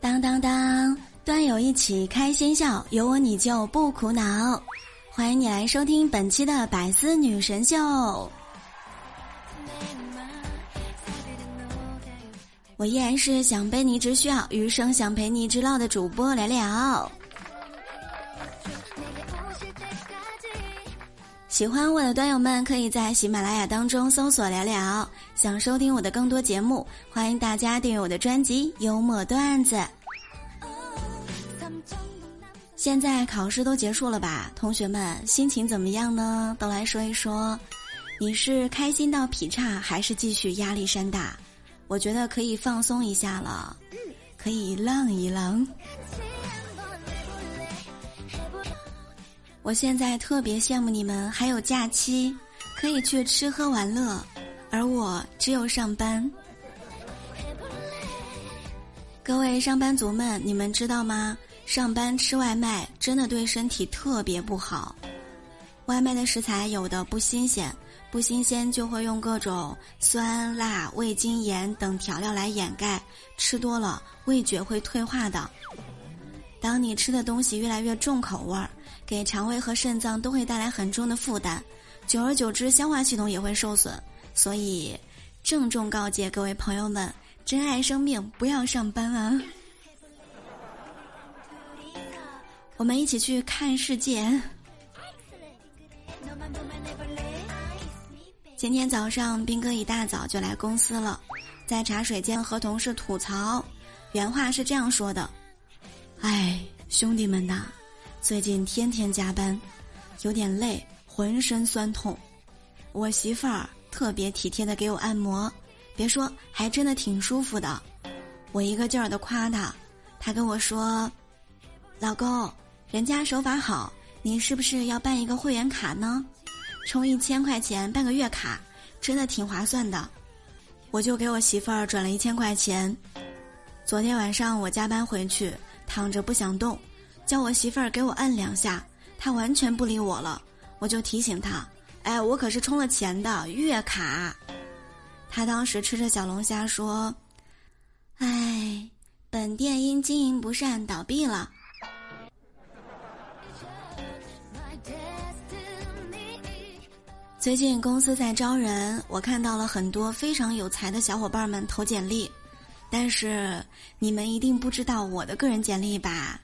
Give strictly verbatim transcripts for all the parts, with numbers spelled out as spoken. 当当当，段友一起开心笑，有我你就不苦恼。欢迎你来收听本期的百思女神秀。我依然是想被你一直需要，余生想陪你一直唠的主播聊聊。喜欢我的段友们可以在喜马拉雅当中搜索聊聊，想收听我的更多节目，欢迎大家订阅我的专辑幽默段子。现在考试都结束了吧，同学们心情怎么样呢？都来说一说，你是开心到劈叉，还是继续压力山大？我觉得可以放松一下了，可以浪一浪。我现在特别羡慕你们还有假期可以去吃喝玩乐，而我只有上班。各位上班族们，你们知道吗？上班吃外卖真的对身体特别不好。外卖的食材有的不新鲜，不新鲜就会用各种酸辣味精盐等调料来掩盖，吃多了味觉会退化的。当你吃的东西越来越重口味，给肠胃和肾脏都会带来很重的负担，久而久之消化系统也会受损。所以郑重告诫各位朋友们，珍爱生命，不要上班啊。我们一起去看世界。今天早上兵哥一大早就来公司了，在茶水间和同事吐槽，原话是这样说的：哎，兄弟们呐，最近天天加班，有点累，浑身酸痛。我媳妇儿特别体贴的给我按摩，别说，还真的挺舒服的。我一个劲儿的夸她，她跟我说：“老公，人家手法好，你是不是要办一个会员卡呢？充一千块钱办个月卡，真的挺划算的。”我就给我媳妇儿转了一千块钱。昨天晚上我加班回去，躺着不想动，叫我媳妇儿给我按两下，她完全不理我了。我就提醒她：“哎，我可是充了钱的月卡。”她当时吃着小龙虾说：“哎，本店因经营不善倒闭了。”最近公司在招人，我看到了很多非常有才的小伙伴们投简历。但是你们一定不知道我的个人简历吧？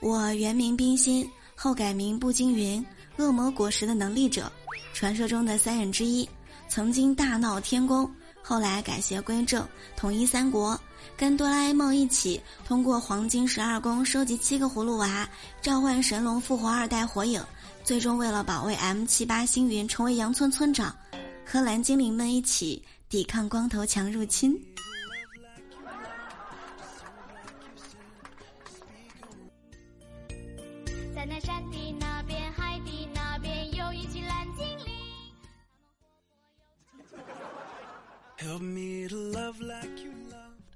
我原名冰心，后改名步惊云，恶魔果实的能力者，传说中的三人之一，曾经大闹天宫，后来改邪归正，统一三国，跟哆啦 A 梦一起通过黄金十二宫收集七个葫芦娃，召唤神龙复活二代火影，最终为了保卫 M 七八 星云成为羊村村长，和蓝精灵们一起抵抗光头强入侵。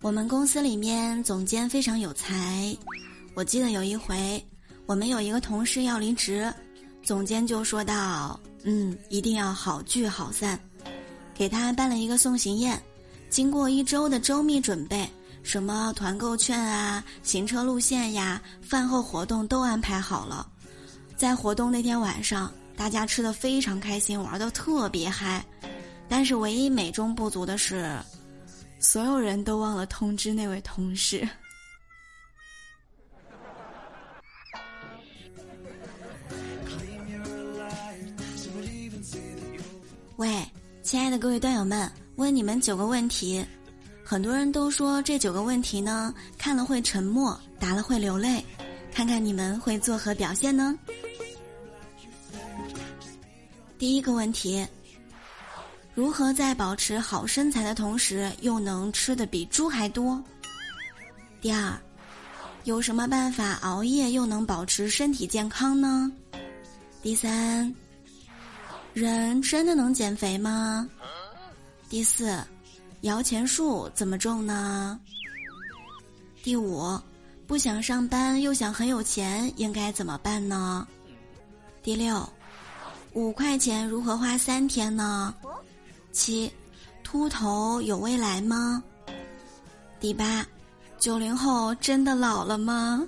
我们公司里面总监非常有才，我记得有一回我们有一个同事要离职，总监就说道：嗯，一定要好聚好散，给他办了一个送行宴。经过一周的周密准备，什么团购券啊，行车路线呀，饭后活动都安排好了。在活动那天晚上，大家吃得非常开心，玩得特别嗨。但是唯一美中不足的是，所有人都忘了通知那位同事。喂，亲爱的各位段友们，问你们九个问题。很多人都说这九个问题呢，看了会沉默，答了会流泪，看看你们会作何表现呢？第一个问题，如何在保持好身材的同时又能吃得比猪还多？第二，有什么办法熬夜又能保持身体健康呢？第三，人真的能减肥吗？第四，摇钱树怎么种呢？第五，不想上班又想很有钱应该怎么办呢？第六，五块钱如何花三天呢？七，秃头有未来吗？第八，九零后真的老了吗？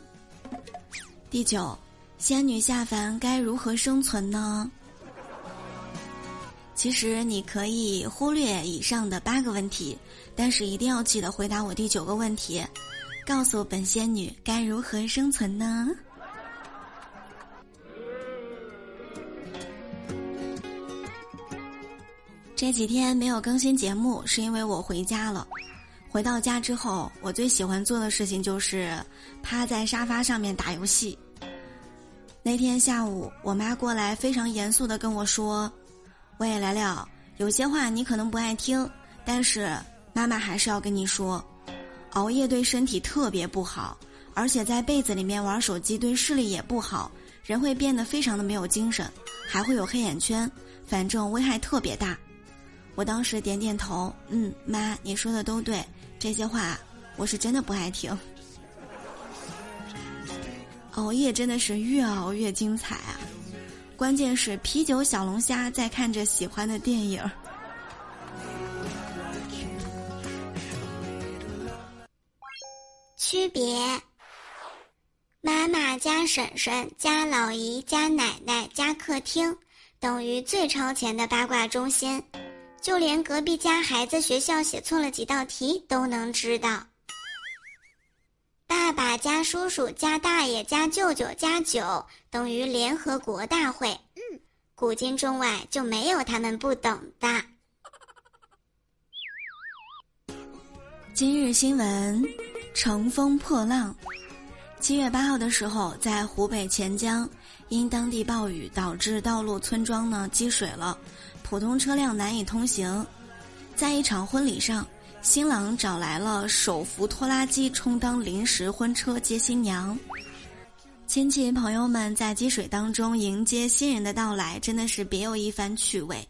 第九，仙女下凡该如何生存呢？其实你可以忽略以上的八个问题，但是一定要记得回答我第九个问题，告诉本仙女该如何生存呢？这几天没有更新节目，是因为我回家了。回到家之后，我最喜欢做的事情就是趴在沙发上面打游戏。那天下午，我妈过来非常严肃地跟我说：“喂，来了，有些话你可能不爱听，但是妈妈还是要跟你说，熬夜对身体特别不好，而且在被子里面玩手机对视力也不好，人会变得非常的没有精神，还会有黑眼圈，反正危害特别大。”我当时点点头，嗯，妈，你说的都对，这些话我是真的不爱听。熬夜真的是越熬越精彩啊，关键是啤酒小龙虾在看着喜欢的电影。区别：妈妈加婶婶加老姨加奶奶加客厅，等于最超前的八卦中心，就连隔壁家孩子学校写错了几道题都能知道。爸爸加叔叔加大爷加舅舅加九，等于联合国大会。嗯，古今中外就没有他们不懂的。今日新闻：乘风破浪。七月八号的时候，在湖北潜江，因当地暴雨导致道路村庄呢积水了，普通车辆难以通行。在一场婚礼上，新郎找来了手扶拖拉机充当临时婚车接新娘。亲戚朋友们在积水当中迎接新人的到来，真的是别有一番趣味。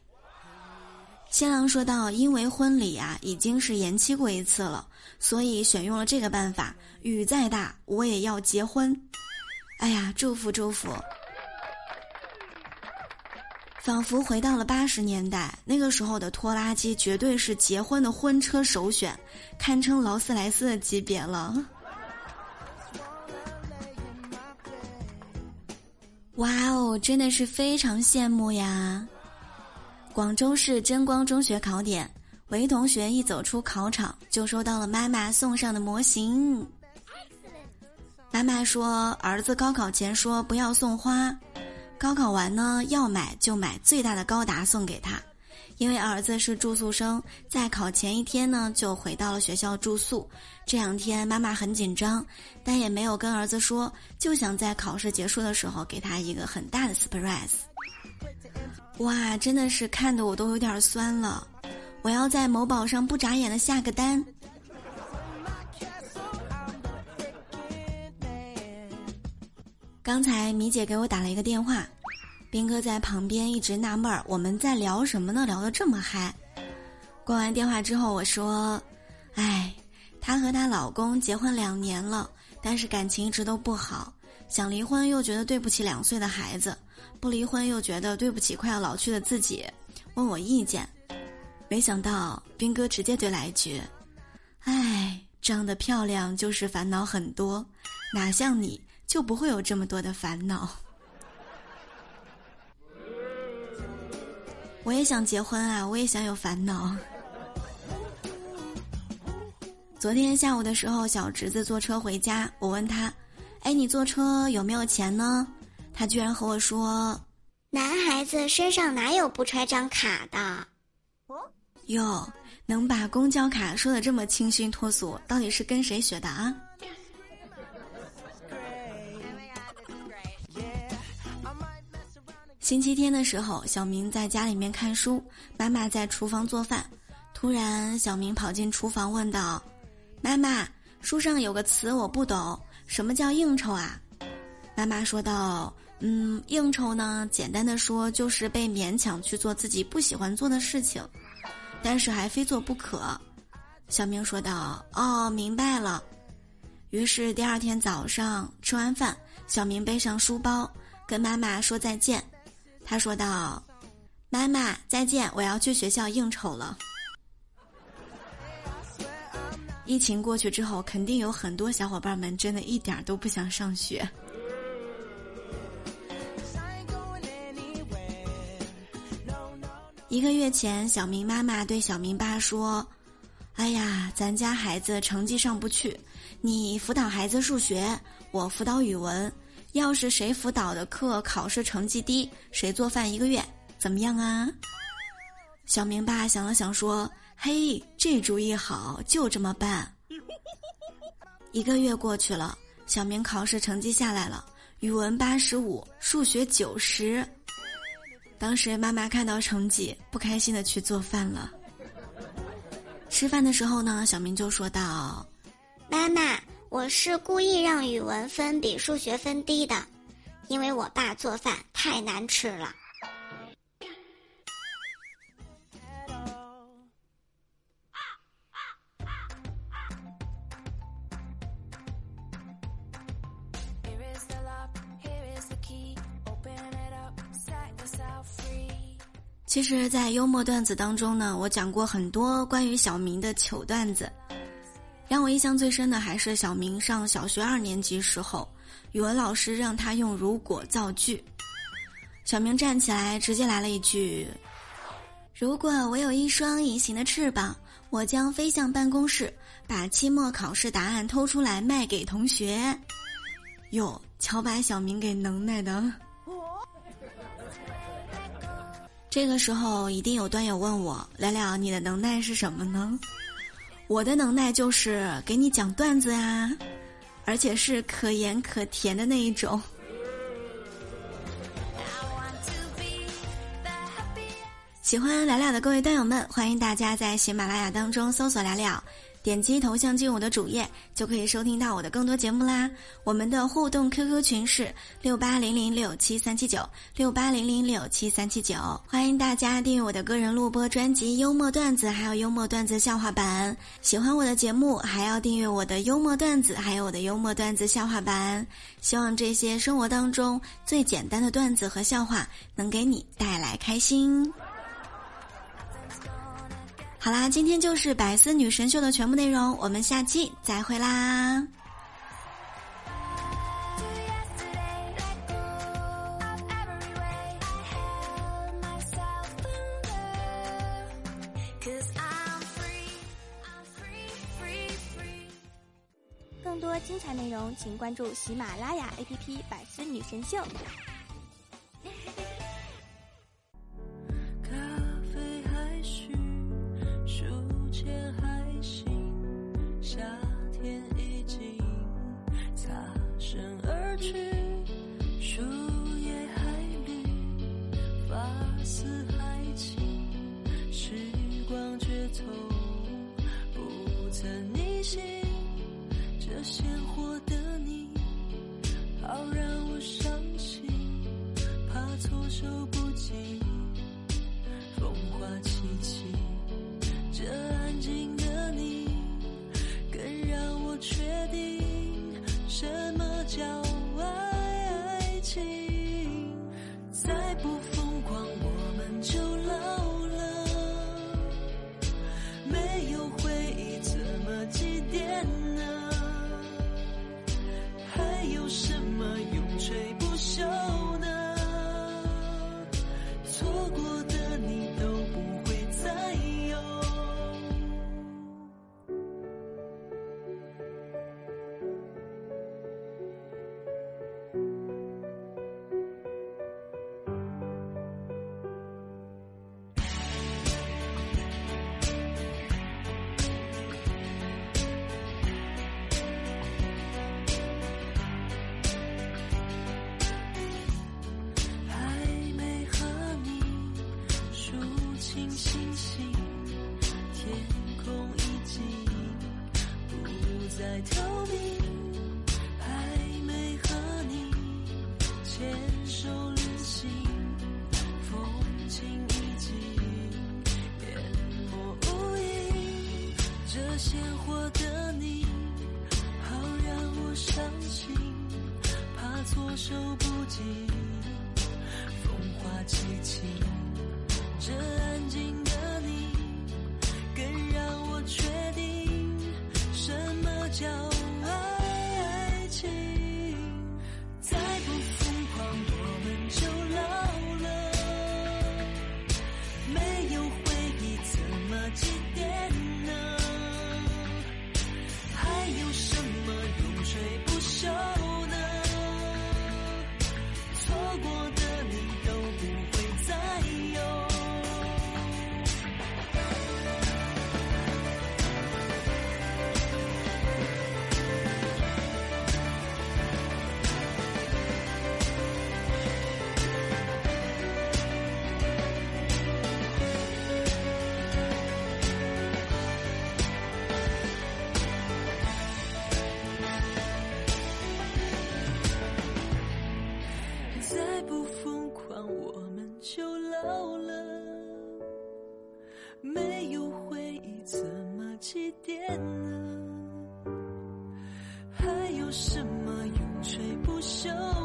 新郎说到，因为婚礼啊已经是延期过一次了，所以选用了这个办法，雨再大我也要结婚。哎呀，祝福祝福。仿佛回到了八十年代，那个时候的拖拉机绝对是结婚的婚车首选，堪称劳斯莱斯的级别了。哇哦，真的是非常羡慕呀！广州市真光中学考点，韦同学一走出考场就收到了妈妈送上的模型。妈妈说，儿子高考前说不要送花，高考完呢，要买就买最大的高达送给他，因为儿子是住宿生，在考前一天呢就回到了学校住宿。这两天妈妈很紧张，但也没有跟儿子说，就想在考试结束的时候给他一个很大的 surprise。 哇，真的是看得我都有点酸了，我要在某宝上不眨眼的下个单。刚才米姐给我打了一个电话，斌哥在旁边一直纳闷儿，我们在聊什么呢？聊得这么嗨。挂完电话之后我说，哎，她和她老公结婚两年了，但是感情一直都不好，想离婚又觉得对不起两岁的孩子，不离婚又觉得对不起快要老去的自己，问我意见。没想到斌哥直接对来一句，哎，长得漂亮就是烦恼很多，哪像你就不会有这么多的烦恼。我也想结婚啊，我也想有烦恼。昨天下午的时候，小侄子坐车回家，我问他，哎，你坐车有没有钱呢？他居然和我说，男孩子身上哪有不揣张卡的。哟，能把公交卡说得这么清新脱俗，到底是跟谁学的啊？星期天的时候，小明在家里面看书，妈妈在厨房做饭。突然，小明跑进厨房问道，妈妈，书上有个词我不懂，什么叫应酬啊？”妈妈说道：“嗯，应酬呢，简单的说就是被勉强去做自己不喜欢做的事情，但是还非做不可。”小明说道：“哦，明白了。”于是第二天早上吃完饭，小明背上书包跟妈妈说再见。他说道：“妈妈再见，我要去学校应酬了。”疫情过去之后，肯定有很多小伙伴们真的一点都不想上学。一个月前，小明妈妈对小明爸说：“哎呀，咱家孩子成绩上不去，你辅导孩子数学，我辅导语文，要是谁辅导的课考试成绩低，谁做饭一个月，怎么样啊？”小明爸想了想说：“嘿，这主意好，就这么办。”一个月过去了，小明考试成绩下来了，语文八十五，数学九十。当时妈妈看到成绩，不开心的去做饭了。吃饭的时候呢，小明就说道：“妈妈，我是故意让语文分比数学分低的，因为我爸做饭太难吃了。”其实在幽默段子当中呢，我讲过很多关于小明的糗段子，让我印象最深的还是小明上小学二年级时候，语文老师让他用如果造句。小明站起来直接来了一句：“如果我有一双隐形的翅膀，我将飞向办公室，把期末考试答案偷出来卖给同学。”哟，瞧把小明给能耐的。这个时候一定有段友问我：“聊聊，你的能耐是什么呢？”我的能耐就是给你讲段子啊，而且是可盐可甜的那一种。喜欢聊聊的各位段友们，欢迎大家在喜马拉雅当中搜索聊聊，点击头像进入我的主页，就可以收听到我的更多节目啦。我们的互动 Q Q 群是六八零零六七三七九，六八零零六七三七九。欢迎大家订阅我的个人录播专辑《幽默段子》，还有《幽默段子笑话版》。喜欢我的节目，还要订阅我的《幽默段子》，还有我的《幽默段子笑话版》。希望这些生活当中最简单的段子和笑话，能给你带来开心。好啦，今天就是百思女神秀的全部内容，我们下期再会啦。更多精彩内容，请关注喜马拉雅 A P P 百思女神秀。伤心，怕措手不及。风花凄凄，这安静的你，更让我确定什么叫爱情。再不疯狂，我们就老了。没有回忆，怎么祭奠？谁不朽呢？错过的你都不会再有。还有什么永垂不朽？